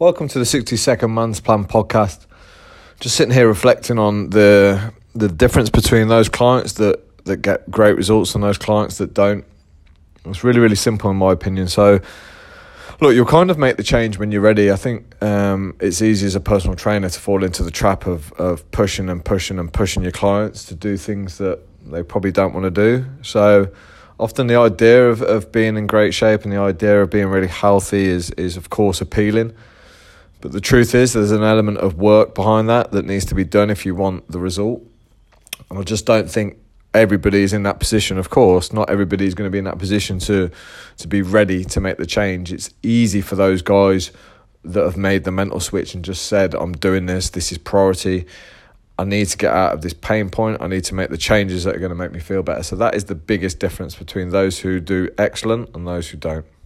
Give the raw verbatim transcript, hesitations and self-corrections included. Welcome to the sixty second Man's Plan podcast. Just sitting here reflecting on the the difference between those clients that, that get great results and those clients that don't. It's really, really simple in my opinion. So, look, you'll kind of make the change when you're ready. I think um, it's easy as a personal trainer to fall into the trap of, of pushing and pushing and pushing your clients to do things that they probably don't want to do. So often the idea of, of being in great shape and the idea of being really healthy is is of course appealing. But the truth is there's an element of work behind that that needs to be done if you want the result. And I just don't think everybody's in that position, of course. Not everybody's going to be in that position to to be ready to make the change. It's easy for those guys that have made the mental switch and just said, I'm doing this, this is priority. I need to get out of this pain point. I need to make the changes that are going to make me feel better. So that is the biggest difference between those who do excellent and those who don't.